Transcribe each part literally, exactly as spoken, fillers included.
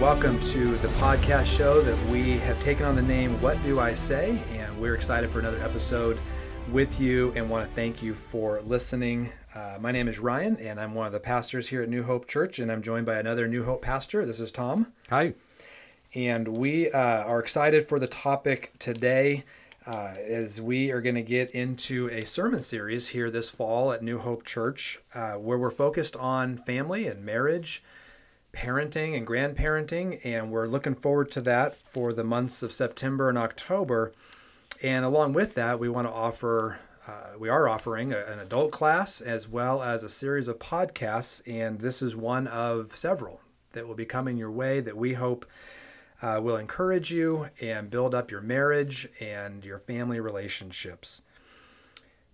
and welcome to the podcast show that we have taken on the name What Do I Say? And we're excited for another episode with you and want to thank you for listening. Uh, my name is Ryan and I'm one of the pastors here at New Hope Church, and I'm joined by another New Hope pastor. This is Tom. Hi. And we uh, are excited for the topic today uh, as we are going to get into a sermon series here this fall at New Hope Church uh, where we're focused on family and marriage, parenting and grandparenting, and we're looking forward to that for the months of September and October. And along with that, we want to offer, uh, we are offering a, an adult class as well as a series of podcasts, and this is one of several that will be coming your way that we hope uh, will encourage you and build up your marriage and your family relationships.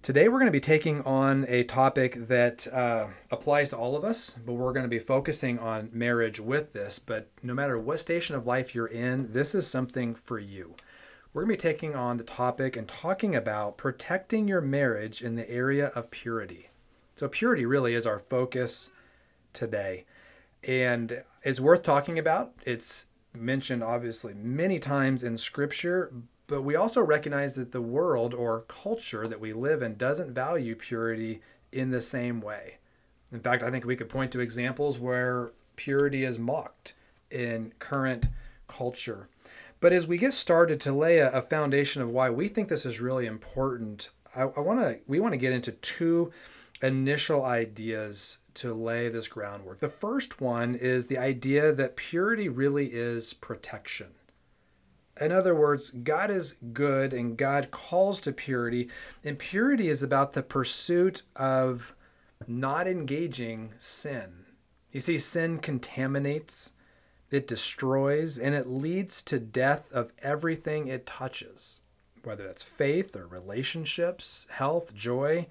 Today we're going to be taking on a topic that uh, applies to all of us, but we're going to be focusing on marriage with this. But no matter what station of life you're in, this is something for you. We're going to be taking on the topic and talking about protecting your marriage in the area of purity. So purity really is our focus today, and it's worth talking about. It's mentioned obviously many times in Scripture, but we also recognize that the world or culture that we live in doesn't value purity in the same way. In fact, I think we could point to examples where purity is mocked in current culture. But as we get started to lay a, a foundation of why we think this is really important, I, I want to we want to get into two initial ideas to lay this groundwork. The first one is the idea that purity really is protection. In other words, God is good and God calls to purity, and purity is about the pursuit of not engaging sin. You see, sin contaminates, it destroys, and it leads to death of everything it touches, whether that's faith or relationships, health, joy,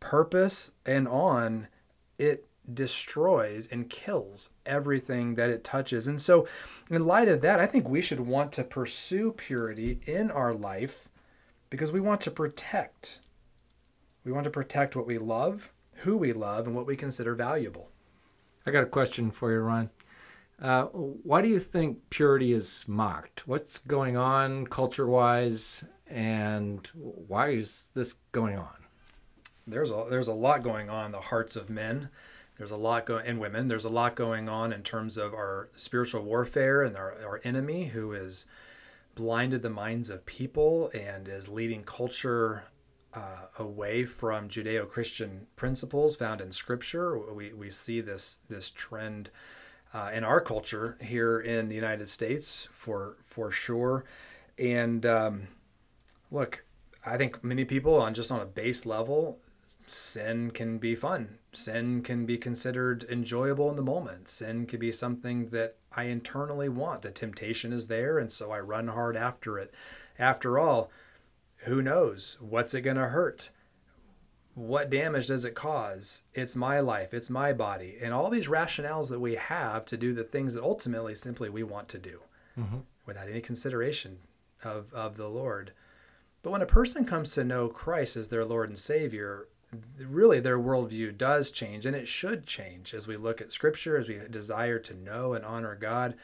purpose, and on. It destroys and kills everything that it touches. And so in light of that, I think we should want to pursue purity in our life because we want to protect. We want to protect what we love, who we love, and what we consider valuable. I got a question for you, Ron. Uh, why do you think purity is mocked? What's going on culture-wise, and why is this going on? There's a, there's a lot going on in the hearts of men. There's a lot go- and women. There's a lot going on in terms of our spiritual warfare and our, our enemy who has blinded the minds of people and is leading culture uh, away from Judeo-Christian principles found in Scripture. We we see this this trend uh, in our culture here in the United States for for sure. And um, look, I think many people on just on a base level. Sin can be fun. Sin can be considered enjoyable in the moment. Sin could be something that I internally want. The temptation is there, and so I run hard after it. After all, who knows? What's it going to hurt? What damage does it cause? It's my life. It's my body. And all these rationales that we have to do the things that ultimately simply we want to do mm-hmm. without any consideration of, of the Lord. But when a person comes to know Christ as their Lord and Savior, really their worldview does change, and it should change as we look at Scripture, as we desire to know and honor God.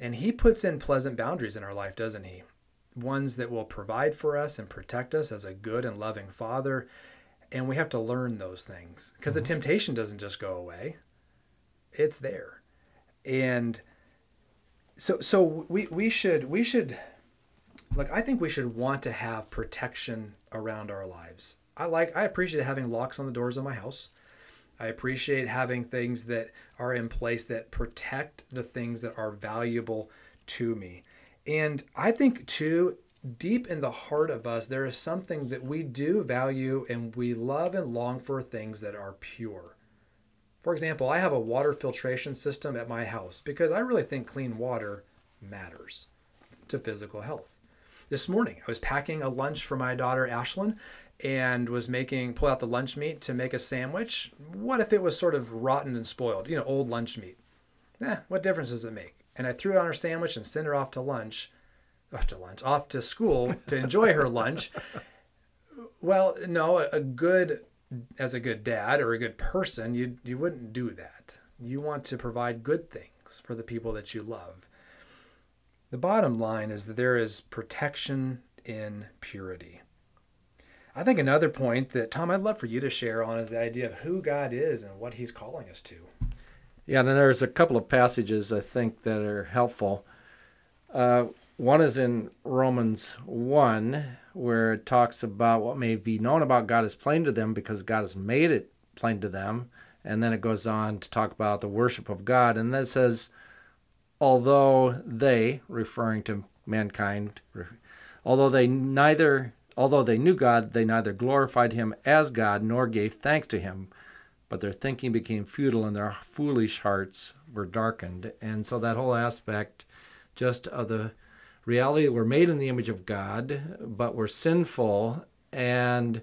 And He puts in pleasant boundaries in our life, doesn't He? Ones that will provide for us and protect us as a good and loving Father. And we have to learn those things because mm-hmm. the temptation doesn't just go away. It's there. And so so we, we should, we should, like, I think we should want to have protection around our lives. I like. I appreciate having locks on the doors of my house. I appreciate having things that are in place that protect the things that are valuable to me. And I think, too, deep in the heart of us, there is something that we do value and we love and long for things that are pure. For example, I have a water filtration system at my house because I really think clean water matters to physical health. This morning, I was packing a lunch for my daughter, Ashlyn, and was making, pull out the lunch meat to make a sandwich. What if it was sort of rotten and spoiled? You know, old lunch meat. Eh, what difference does it make? And I threw it on her sandwich and sent her off to lunch, off to lunch, off to school to enjoy her lunch. Well, no, a good, as a good dad or a good person, you you wouldn't do that. You want to provide good things. risks for the people that you love. The bottom line is that there is protection in purity. I think another point that, Tom, I'd love for you to share on is the idea of who God is and what he's calling us to. Yeah, and there's a couple of passages I think that are helpful. Uh, one is in Romans one, where it talks about what may be known about God is plain to them because God has made it plain to them. And then it goes on to talk about the worship of God. And that says, although they, referring to mankind, although they neither... Although they knew God, they neither glorified him as God nor gave thanks to him, but their thinking became futile and their foolish hearts were darkened. And so that whole aspect just of the reality that we're made in the image of God, but we're sinful and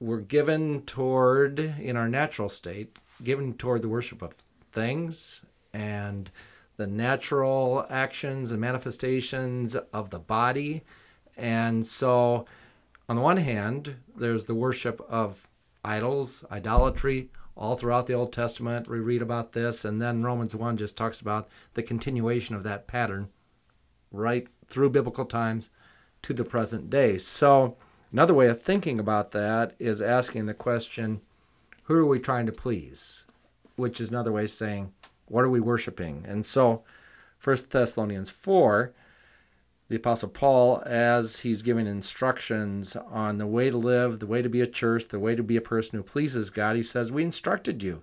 we're given toward, in our natural state, given toward the worship of things and the natural actions and manifestations of the body. And so, on the one hand, there's the worship of idols, idolatry, all throughout the Old Testament. We read about this, and then Romans one just talks about the continuation of that pattern right through biblical times to the present day. So, another way of thinking about that is asking the question, who are we trying to please? Which is another way of saying, what are we worshiping? And so, First Thessalonians four, the Apostle Paul, as he's giving instructions on the way to live, the way to be a church, the way to be a person who pleases God, he says, we instructed you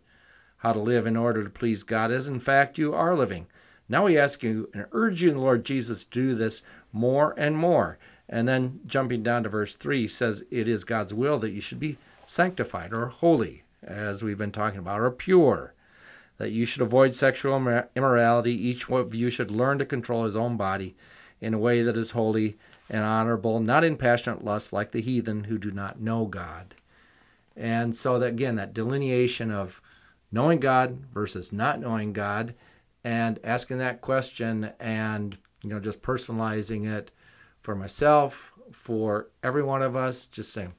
how to live in order to please God, as in fact you are living. Now we ask you and urge you in the Lord Jesus to do this more and more. And then jumping down to verse three, he says, it is God's will that you should be sanctified or holy, as we've been talking about, or pure, that you should avoid sexual immorality. Each of you should learn to control his own body in a way that is holy and honorable, not in passionate lust like the heathen who do not know God. And so, that again, that delineation of knowing God versus not knowing God, and asking that question and, you know, just personalizing it for myself, for every one of us, just saying,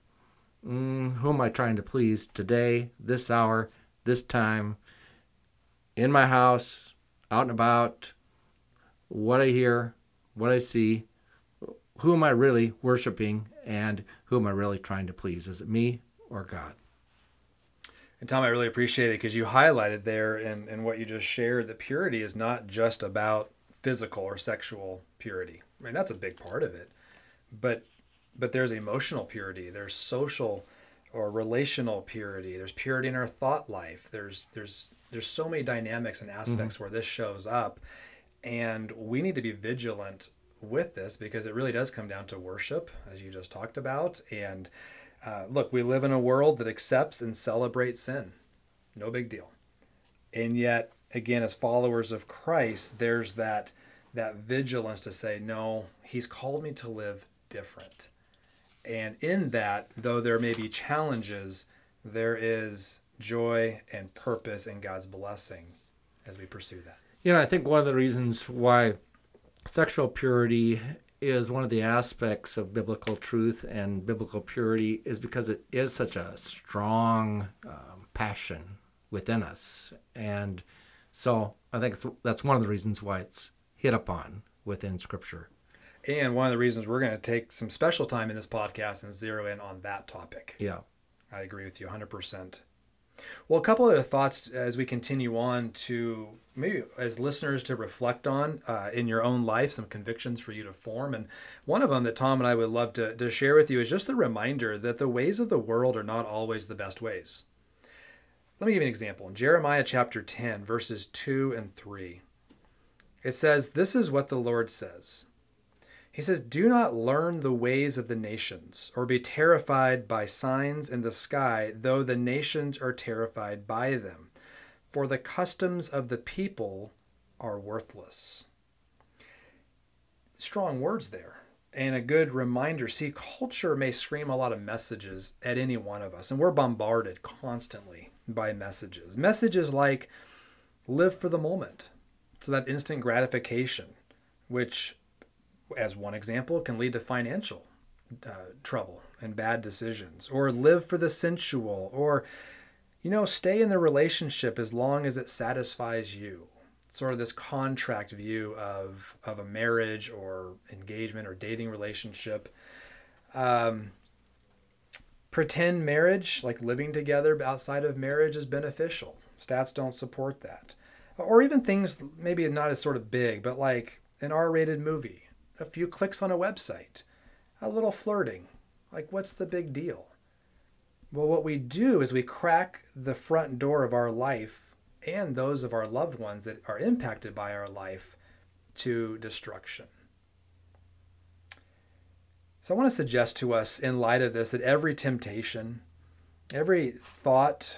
mm, who am I trying to please today, this hour, this time, in my house, out and about, what I hear, what I see, who am I really worshiping, and who am I really trying to please? Is it me or God? And Tom, I really appreciate it because you highlighted there in, in what you just shared that purity is not just about physical or sexual purity. I mean, that's a big part of it. But but there's emotional purity, there's social or relational purity, there's purity in our thought life. There's there's there's so many dynamics and aspects mm-hmm. where this shows up. And we need to be vigilant with this because it really does come down to worship, as you just talked about. And uh, look, we live in a world that accepts and celebrates sin. No big deal. And yet, again, as followers of Christ, there's that that vigilance to say, no, he's called me to live different. And in that, though there may be challenges, there is joy and purpose and God's blessing as we pursue that. You know, I think one of the reasons why sexual purity is one of the aspects of biblical truth and biblical purity is because it is such a strong um, passion within us. And so I think it's, that's one of the reasons why it's hit upon within Scripture. And one of the reasons we're going to take some special time in this podcast and zero in on that topic. Yeah. I agree with you one hundred percent. Well, a couple of thoughts as we continue on to maybe as listeners to reflect on uh, in your own life, some convictions for you to form. And one of them that Tom and I would love to, to share with you is just the reminder that the ways of the world are not always the best ways. Let me give you an example. In Jeremiah chapter ten, verses two and three, it says, this is what the Lord says. He says, do not learn the ways of the nations, or be terrified by signs in the sky, though the nations are terrified by them. For the customs of the people are worthless. Strong words there, and a good reminder. See, culture may scream a lot of messages at any one of us, and we're bombarded constantly by messages. Messages like, live for the moment. So that instant gratification, which, as one example, can lead to financial uh, trouble and bad decisions, or live for the sensual, or, you know, stay in the relationship as long as it satisfies you. sort of this contract view of of a marriage or engagement or dating relationship. Um, pretend marriage, like living together outside of marriage, is beneficial. Stats don't support that. Or even things maybe not as sort of big, but like an R-rated movie, a few clicks on a website, a little flirting. Like, what's the big deal? Well, what we do is we crack the front door of our life and those of our loved ones that are impacted by our life to destruction. So I want to suggest to us, in light of this, that every temptation, every thought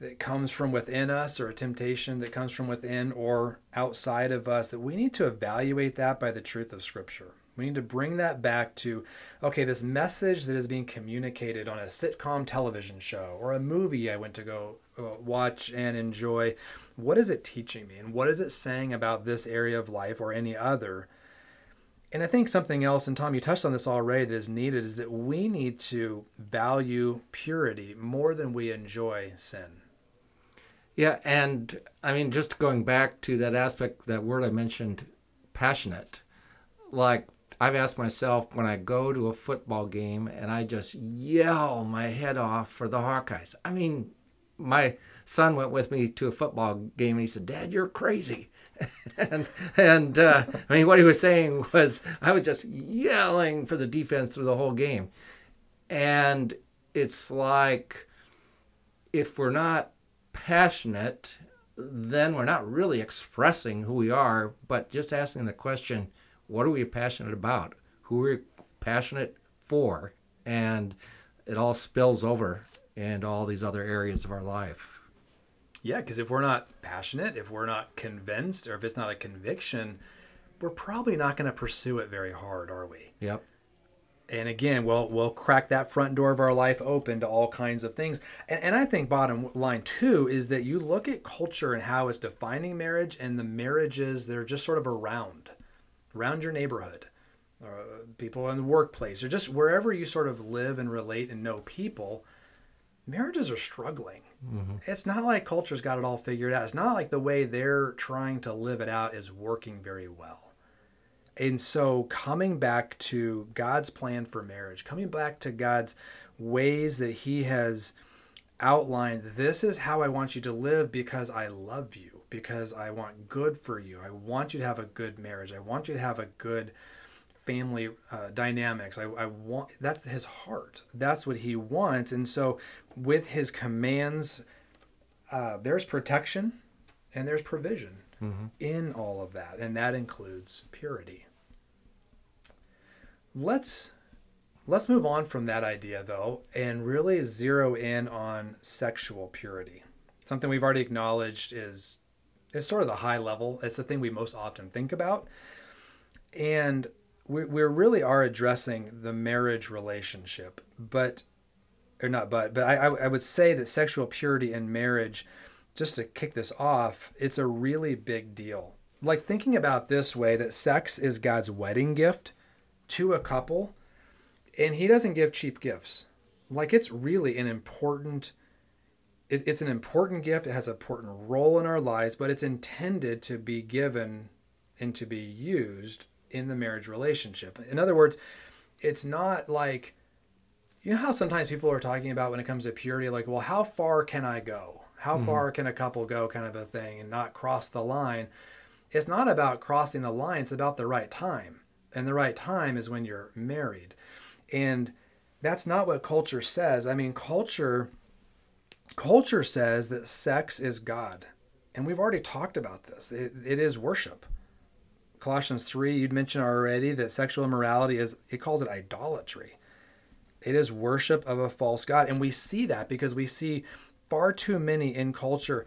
that comes from within us, or a temptation that comes from within or outside of us, that we need to evaluate that by the truth of Scripture. We need to bring that back to, okay, this message that is being communicated on a sitcom television show or a movie I went to go watch and enjoy, what is it teaching me? And what is it saying about this area of life or any other? And I think something else, and Tom, you touched on this already, that is needed, is that we need to value purity more than we enjoy sin. Yeah, and I mean, just going back to that aspect, that word I mentioned, passionate. Like, I've asked myself, when I go to a football game and I just yell my head off for the Hawkeyes. I mean, my son went with me to a football game and he said, "Dad, you're crazy." and and uh, I mean, what he was saying was, I was just yelling for the defense through the whole game. And it's like, if we're not passionate, then we're not really expressing who we are, but just asking the question, what are we passionate about? Who are we passionate for? And it all spills over in all these other areas of our life. Yeah, because if we're not passionate, if we're not convinced, or if it's not a conviction, we're probably not going to pursue it very hard, are we? Yep. And again, we'll, we'll crack that front door of our life open to all kinds of things. And, and I think bottom line, too, is that you look at culture and how it's defining marriage and the marriages that are just sort of around, around your neighborhood, or people in the workplace, or just wherever you sort of live and relate and know people, marriages are struggling. Mm-hmm. It's not like culture's got it all figured out. It's not like the way they're trying to live it out is working very well. And so coming back to God's plan for marriage, coming back to God's ways that he has outlined, this is how I want you to live because I love you, because I want good for you. I want you to have a good marriage. I want you to have a good family uh, dynamics. I, I want, that's his heart. That's what he wants. And so with his commands, uh, there's protection and there's provision mm-hmm. in all of that. And that includes purity. Let's, let's move on from that idea though, and really zero in on sexual purity. Something we've already acknowledged is, is sort of the high level. It's the thing we most often think about. And We we really are addressing the marriage relationship, but, or not but, but I I would say that sexual purity in marriage, just to kick this off, it's a really big deal. Like thinking about this way, that sex is God's wedding gift to a couple, and he doesn't give cheap gifts. Like it's really an important, it, it's an important gift. It has an important role in our lives, but it's intended to be given and to be used in the marriage relationship. In other words, it's not like, you know how sometimes people are talking about when it comes to purity, like, well, how far can I go? How mm-hmm. far can a couple go kind of a thing and not cross the line? It's not about crossing the line. It's about the right time. And the right time is when you're married. And that's not what culture says. I mean, culture, culture says that sex is God. And we've already talked about this. It, it is worship. Colossians three, you'd mentioned already that sexual immorality is, it calls it idolatry. It is worship of a false god. And we see that because we see far too many in culture.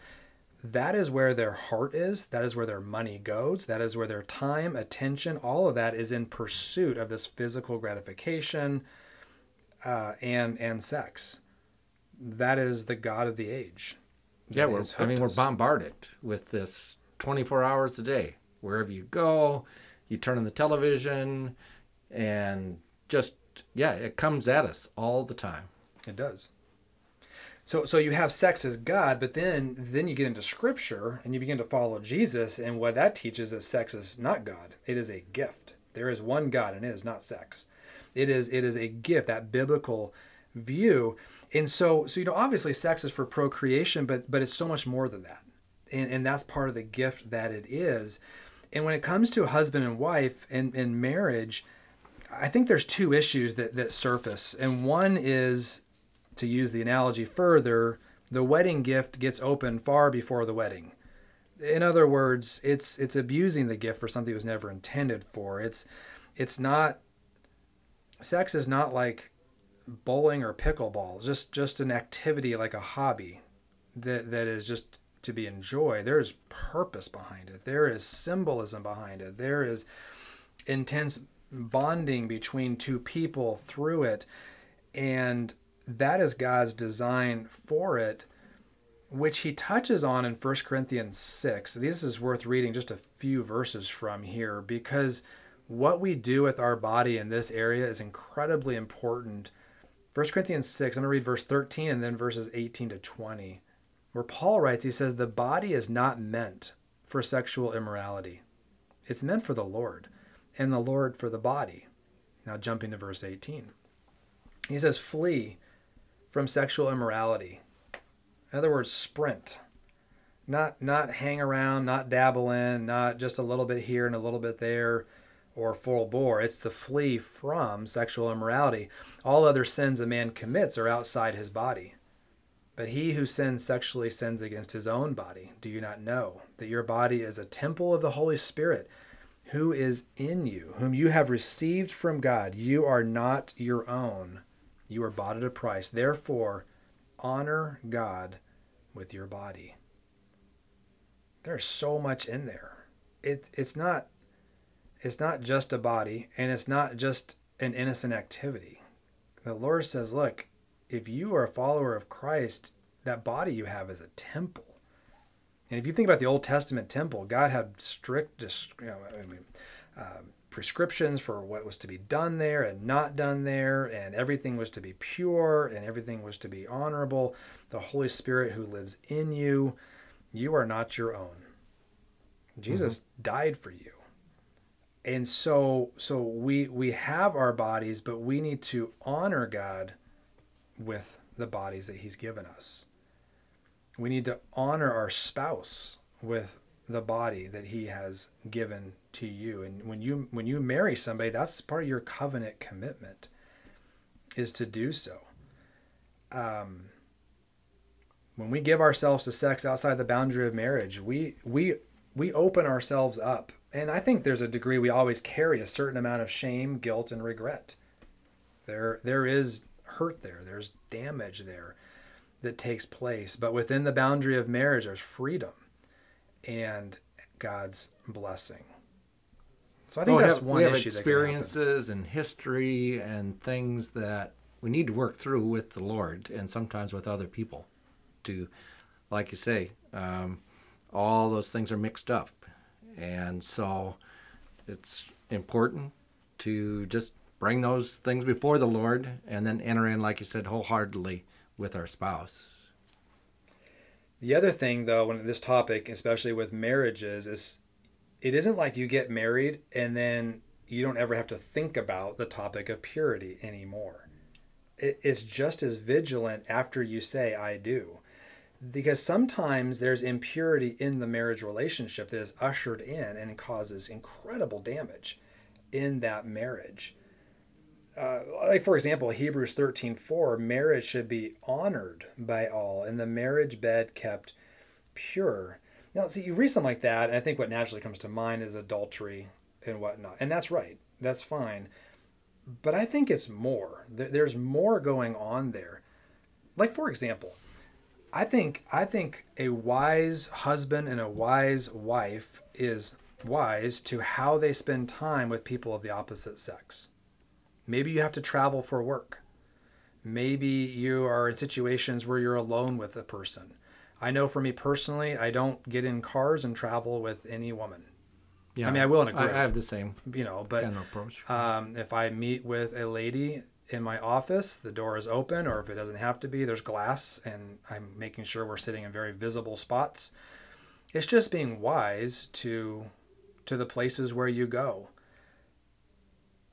That is where their heart is. That is where their money goes. That is where their time, attention, all of that is in pursuit of this physical gratification uh, and and sex. That is the god of the age. Yeah, we're, I mean, we're bombarded with this twenty-four hours a day. Wherever you go, you turn on the television, and just, yeah, it comes at us all the time. It does. So so you have sex as God, but then then you get into Scripture and you begin to follow Jesus, and what that teaches is sex is not God. It is a gift. There is one God, and it is not sex. It is it is a gift, that biblical view. And so so you know, obviously sex is for procreation, but but it's so much more than that. And and that's part of the gift that it is. And when it comes to husband and wife and, and marriage, I think there's two issues that, that surface. And one is, to use the analogy further, the wedding gift gets opened far before the wedding. In other words, it's it's abusing the gift for something it was never intended for. It's it's not, sex is not like bowling or pickleball. It's just just an activity, like a hobby that that is just to be enjoyed. There is purpose behind it. There is symbolism behind it. There is intense bonding between two people through it. And that is God's design for it, which he touches on in First Corinthians six. This is worth reading just a few verses from here, because what we do with our body in this area is incredibly important. First Corinthians six, I'm going to read verse thirteen and then verses eighteen to twenty, where Paul writes, he says, the body is not meant for sexual immorality. It's meant for the Lord, and the Lord for the body. Now jumping to verse eighteen. He says, flee from sexual immorality. In other words, sprint. Not not hang around, not dabble in, not just a little bit here and a little bit there, or full bore. It's to flee from sexual immorality. All other sins a man commits are outside his body. But he who sins sexually sins against his own body. Do you not know that your body is a temple of the Holy Spirit, who is in you, whom you have received from God? You are not your own. You are bought at a price. Therefore, honor God with your body. There's so much in there. It, it's not it's not just a body, and it's not just an innocent activity. The Lord says, look, if you are a follower of Christ, that body you have is a temple. And if you think about the Old Testament temple, God had strict you know, I mean, uh, prescriptions for what was to be done there and not done there, and everything was to be pure, and everything was to be honorable. The Holy Spirit who lives in you, you are not your own. Jesus mm-hmm. died for you. And so so we we have our bodies, but we need to honor God with the bodies that he's given us. We need to honor our spouse with the body that he has given to you. And when you when you marry somebody, that's part of your covenant commitment, is to do so. Um, when we give ourselves to sex outside the boundary of marriage, we we we open ourselves up. And I think there's a degree we always carry a certain amount of shame, guilt, and regret. There there is hurt there. There's damage there that takes place. But within the boundary of marriage, there's freedom and God's blessing. So I think well, that's one issue. We have issue experiences and history and things that we need to work through with the Lord, and sometimes with other people. To, like you say, um, all those things are mixed up. And so it's important to just bring those things before the Lord and then enter in, like you said, wholeheartedly with our spouse. The other thing, though, when this topic, especially with marriages, is it isn't like you get married and then you don't ever have to think about the topic of purity anymore. It's just as vigilant after you say, I do. Because sometimes there's impurity in the marriage relationship that is ushered in and causes incredible damage in that marriage. Uh, like, for example, Hebrews thirteen four, marriage should be honored by all, and the marriage bed kept pure. Now, see, you read something like that, and I think what naturally comes to mind is adultery and whatnot. And that's right. That's fine. But I think it's more. There's more going on there. Like, for example, I think I think a wise husband and a wise wife is wise to how they spend time with people of the opposite sex. Maybe you have to travel for work. Maybe you are in situations where you're alone with a person. I know for me personally, I don't get in cars and travel with any woman. Yeah, I mean, I will in a group. I have the same, you know, but kind of approach. Um, if I meet with a lady, in my office, the door is open, or if it doesn't have to be, there's glass, and I'm making sure we're sitting in very visible spots. It's just being wise to to the places where you go.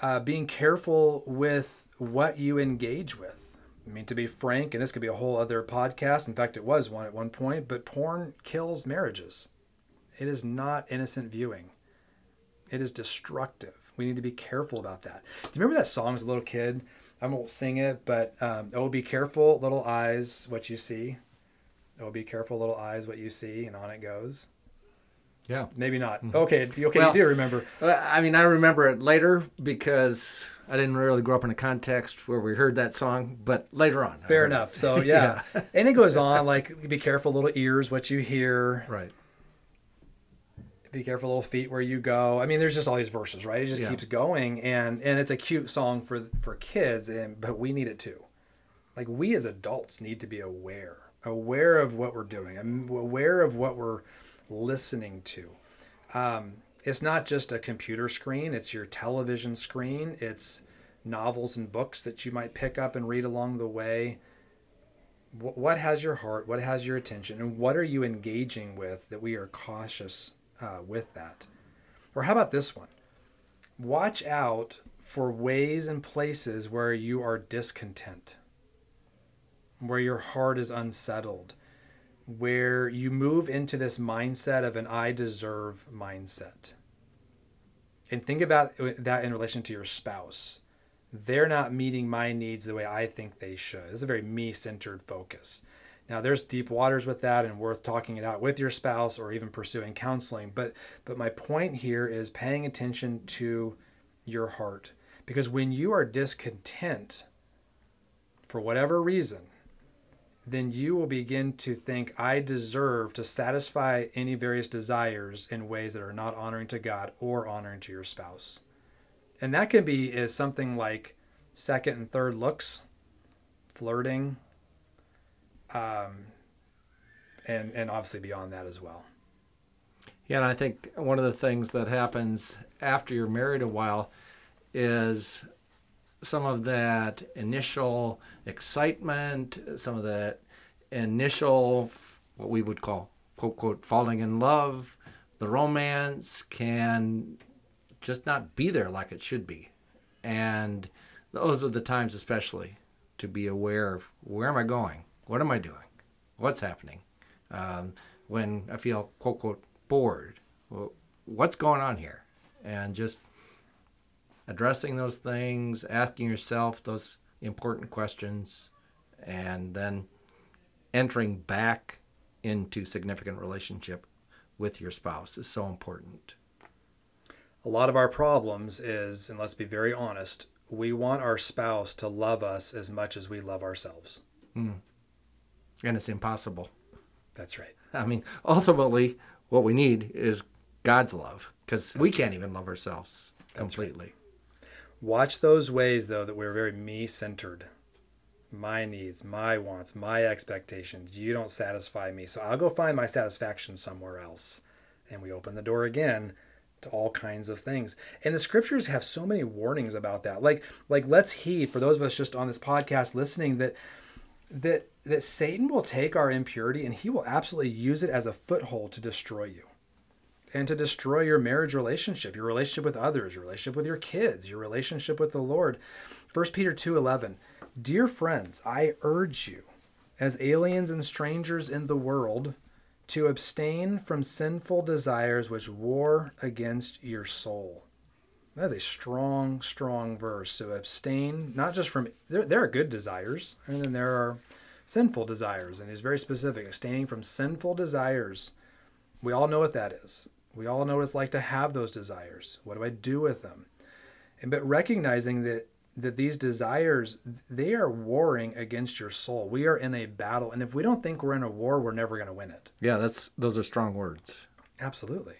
Uh, being careful with what you engage with. I mean, to be frank, and this could be a whole other podcast. In fact, it was one at one point, but porn kills marriages. It is not innocent viewing. It is destructive. We need to be careful about that. Do you remember that song as a little kid? I won't sing it, but um, oh, be careful, little eyes, what you see. Oh, be careful, little eyes, what you see, and on it goes. Yeah. Maybe not. Okay, okay, well, you do remember. I mean, I remember it later because I didn't really grow up in a context where we heard that song, but later on. Fair enough. It. So, yeah. yeah. And it goes on, like, be careful, little ears, what you hear. Right. Be careful, little feet, where you go. I mean, there's just all these verses, right? It just yeah. keeps going, and, and it's a cute song for for kids, and but we need it too. Like, we as adults need to be aware, aware of what we're doing, aware of what we're listening to. Um, it's not just a computer screen. It's your television screen. It's novels and books that you might pick up and read along the way. W- what has your heart? What has your attention? And what are you engaging with that we are cautious uh, with that? Or how about this one? Watch out for ways and places where you are discontent, where your heart is unsettled, where you move into this mindset of an I deserve mindset. And think about that in relation to your spouse. They're not meeting my needs the way I think they should. This is a very me-centered focus. Now, there's deep waters with that and worth talking it out with your spouse or even pursuing counseling. But, but my point here is paying attention to your heart. Because when you are discontent for whatever reason, then you will begin to think, I deserve to satisfy any various desires in ways that are not honoring to God or honoring to your spouse. And that can be is something like second and third looks, flirting, um, and, and obviously beyond that as well. Yeah, and I think one of the things that happens after you're married a while is some of that initial excitement, some of that initial, what we would call, quote, quote, falling in love, the romance can just not be there like it should be. And those are the times especially to be aware of, where am I going? What am I doing? What's happening? Um, when I feel, quote, quote, bored, well, what's going on here? And just addressing those things, asking yourself those important questions, and then entering back into significant relationship with your spouse is so important. A lot of our problems is, and let's be very honest, we want our spouse to love us as much as we love ourselves. Mm. And it's impossible. That's right. I mean, ultimately, what we need is God's love, because we can't right. even love ourselves That's completely. Right. Watch those ways, though, that we're very me-centered. My needs, my wants, my expectations. You don't satisfy me, so I'll go find my satisfaction somewhere else. And we open the door again to all kinds of things. And the scriptures have so many warnings about that. Like, like let's heed, for those of us just on this podcast listening, that that that Satan will take our impurity and he will absolutely use it as a foothold to destroy you. And to destroy your marriage relationship, your relationship with others, your relationship with your kids, your relationship with the Lord. First Peter two eleven, dear friends, I urge you, as aliens and strangers in the world, to abstain from sinful desires which war against your soul. That is a strong, strong verse. So abstain, not just from, there, there are good desires, and then there are sinful desires. And he's very specific, abstaining from sinful desires. We all know what that is. We all know what it's like to have those desires. What do I do with them? And but recognizing that that these desires, they are warring against your soul. We are in a battle, and if we don't think we're in a war, we're never going to win it. Yeah, that's those are strong words. Absolutely.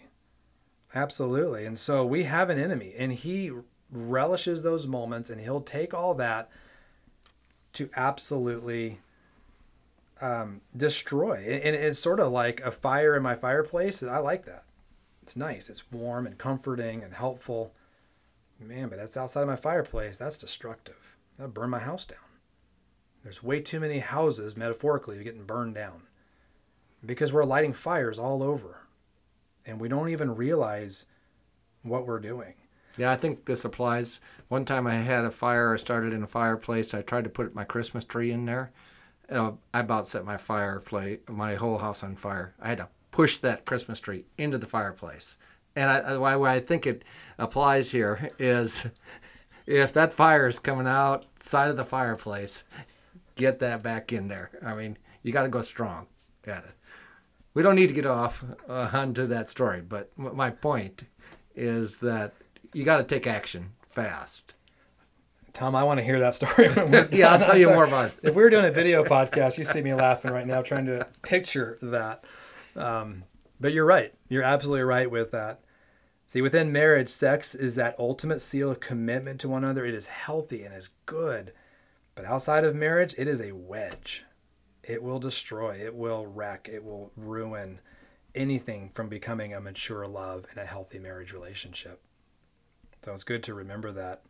Absolutely. And so we have an enemy, and he relishes those moments, and he'll take all that to absolutely um, destroy. And it's sort of like a fire in my fireplace. I like that. It's nice. It's warm and comforting and helpful. Man, but that's outside of my fireplace. That's destructive. I'll burn my house down. There's way too many houses, metaphorically, getting burned down because we're lighting fires all over and we don't even realize what we're doing. Yeah, I think this applies. One time I had a fire. I started in a fireplace. I tried to put my Christmas tree in there. Uh, I about set my fireplace, my whole house on fire. I had to push that Christmas tree into the fireplace. And I, why, why I think it applies here is if that fire is coming outside of the fireplace, get that back in there. I mean, you got to go strong. Got it. We don't need to get off uh, onto that story, but my point is that you got to take action fast. Tom, I want to hear that story. When we're yeah, I'll tell you more about it. If we were doing a video podcast, you see me laughing right now trying to picture that. Um, but you're right. You're absolutely right with that. See, within marriage, sex is that ultimate seal of commitment to one another. It is healthy and is good. But outside of marriage, it is a wedge. It will destroy. It will wreck. It will ruin anything from becoming a mature love and a healthy marriage relationship. So it's good to remember that.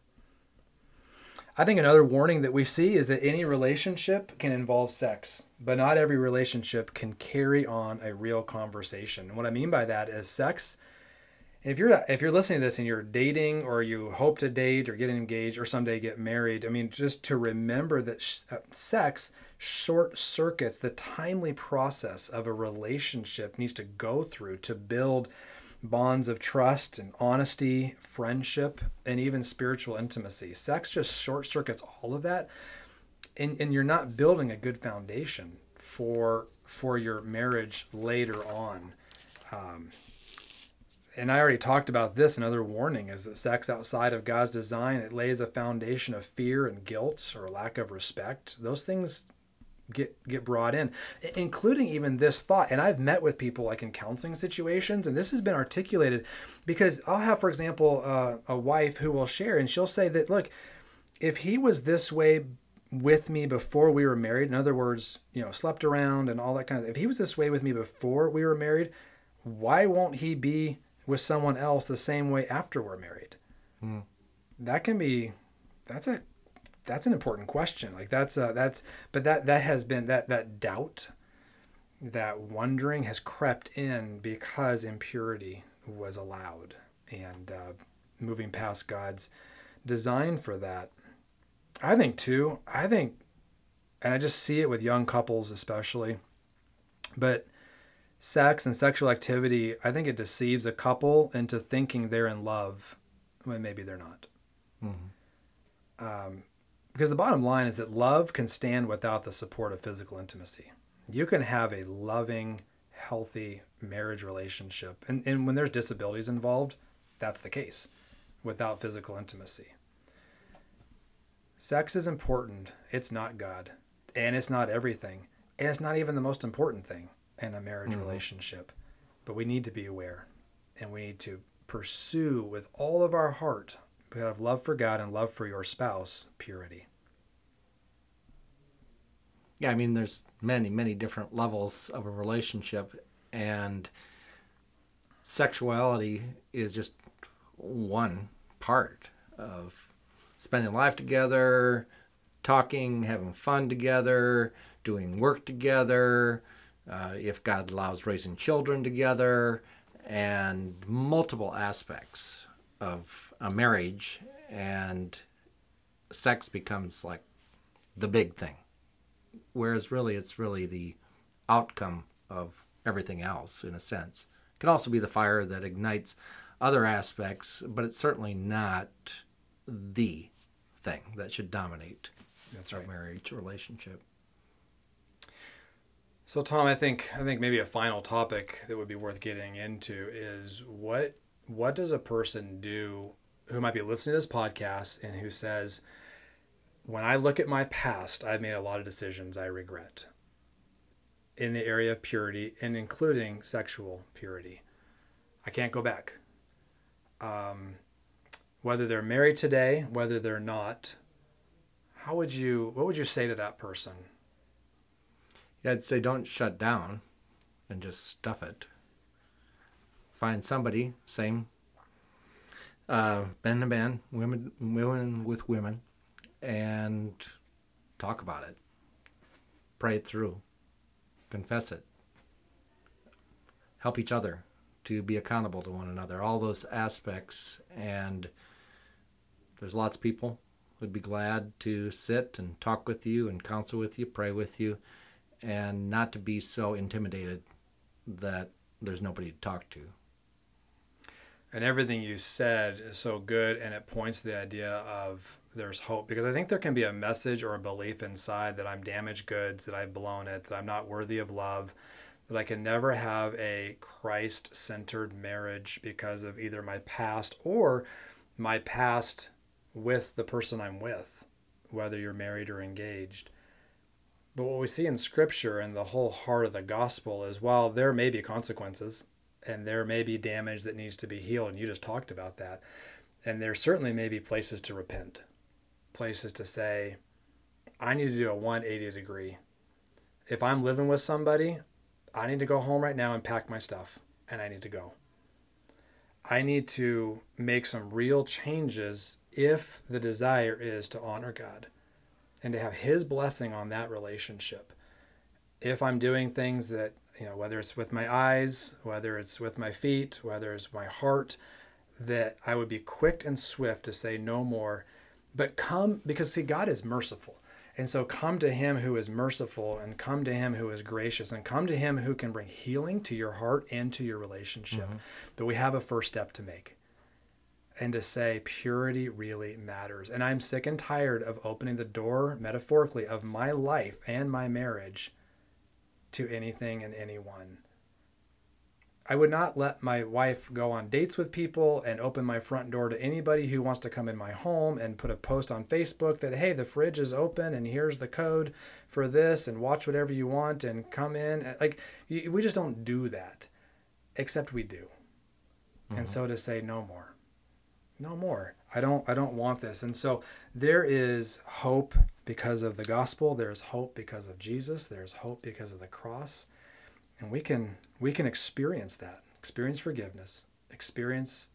I think another warning that we see is that any relationship can involve sex, but not every relationship can carry on a real conversation. And what I mean by that is sex. If you're if you're listening to this and you're dating or you hope to date or get engaged or someday get married, I mean, just to remember that sh- sex short circuits the timely process of a relationship needs to go through to build bonds of trust and honesty, friendship, and even spiritual intimacy. Sex just short circuits all of that. And, and you're not building a good foundation for, for your marriage later on. Um, and I already talked about this. Another warning is that sex outside of God's design, it lays a foundation of fear and guilt or lack of respect. Those things get get brought in, including even this thought. And I've met with people like in counseling situations, and this has been articulated because I'll have, for example, uh, a wife who will share, and she'll say that, look, if he was this way with me before we were married, in other words, you know, slept around and all that kind of, if he was this way with me before we were married, why won't he be with someone else the same way after we're married? Mm. That can be, that's a That's an important question. Like that's uh, that's, but that that has been that that doubt, that wondering has crept in because impurity was allowed and uh, moving past God's design for that. I think too. I think, and I just see it with young couples especially. But sex and sexual activity, I think it deceives a couple into thinking they're in love when maybe they're not. Mm-hmm. Um. Because the bottom line is that love can stand without the support of physical intimacy. You can have a loving, healthy marriage relationship. And, and when there's disabilities involved, that's the case, without physical intimacy. Sex is important. It's not God. And it's not everything. And it's not even the most important thing in a marriage mm-hmm. relationship. But we need to be aware. And we need to pursue with all of our heart, we have love for God and love for your spouse, purity. Yeah, I mean, there's many, many different levels of a relationship, and sexuality is just one part of spending life together, talking, having fun together, doing work together, uh, if God allows, raising children together, and multiple aspects of a marriage, and sex becomes like the big thing, whereas really it's really the outcome of everything else in a sense. It can also be the fire that ignites other aspects, but it's certainly not the thing that should dominate that's right. a marriage relationship. So Tom, I think I think maybe a final topic that would be worth getting into is what what does a person do who might be listening to this podcast and who says, when I look at my past, I've made a lot of decisions I regret in the area of purity and including sexual purity. I can't go back. Um, whether they're married today, whether they're not, how would you, what would you say to that person? Yeah, I'd say don't shut down and just stuff it. Find somebody, same, uh, man to man, women, women with women, and talk about it. Pray it through. Confess it. Help each other to be accountable to one another. All those aspects. And there's lots of people who'd be glad to sit and talk with you and counsel with you, pray with you, and not to be so intimidated that there's nobody to talk to. And everything you said is so good, and it points to the idea of there's hope, because I think there can be a message or a belief inside that I'm damaged goods, that I've blown it, that I'm not worthy of love, that I can never have a Christ-centered marriage because of either my past or my past with the person I'm with, whether you're married or engaged. But what we see in Scripture and the whole heart of the gospel is, while there may be consequences and there may be damage that needs to be healed, and you just talked about that, and there certainly may be places to repent, places to say, I need to do a one hundred eighty degree. If I'm living with somebody, I need to go home right now and pack my stuff, and I need to go. I need to make some real changes if the desire is to honor God and to have His blessing on that relationship. If I'm doing things that, you know, whether it's with my eyes, whether it's with my feet, whether it's my heart, that I would be quick and swift to say no more, but come, because see, God is merciful. And so come to Him who is merciful, and come to Him who is gracious, and come to Him who can bring healing to your heart and to your relationship. Mm-hmm. But we have a first step to make, and to say purity really matters. And I'm sick and tired of opening the door, metaphorically, of my life and my marriage to anything and anyone. I would not let my wife go on dates with people and open my front door to anybody who wants to come in my home and put a post on Facebook that, hey, the fridge is open and here's the code for this and watch whatever you want and come in. Like, we just don't do that, except we do. Mm-hmm. And so to say no more, no more. I don't, I don't want this. And so there is hope because of the gospel. There's hope because of Jesus. There's hope because of the cross. And we can we can experience that, experience forgiveness, experience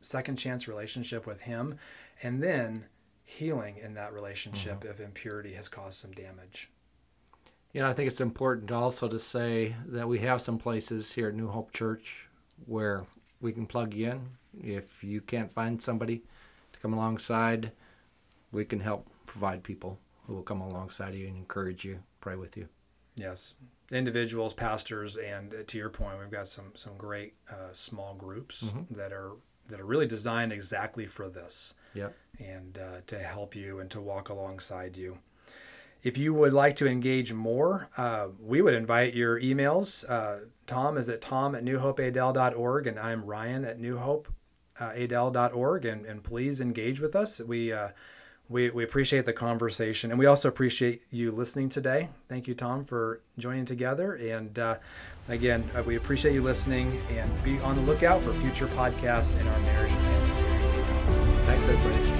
second chance relationship with Him, and then healing in that relationship mm-hmm. if impurity has caused some damage. You know, I think it's important also to say that we have some places here at New Hope Church where we can plug you in. If you can't find somebody to come alongside, we can help provide people who will come alongside you and encourage you, pray with you. Yes. Individuals, pastors, and to your point, we've got some some great uh, small groups mm-hmm. that are that are really designed exactly for this. Yep. And uh, to help you and to walk alongside you. If you would like to engage more, uh, we would invite your emails. Uh, Tom is at tom at newhopeadel.org, and I'm Ryan at newhopeadel dot org, and, and please engage with us. We uh, We we appreciate the conversation, and we also appreciate you listening today. Thank you, Tom, for joining together. And uh, again, uh, we appreciate you listening, and be on the lookout for future podcasts in our marriage and family series. Thanks, everybody.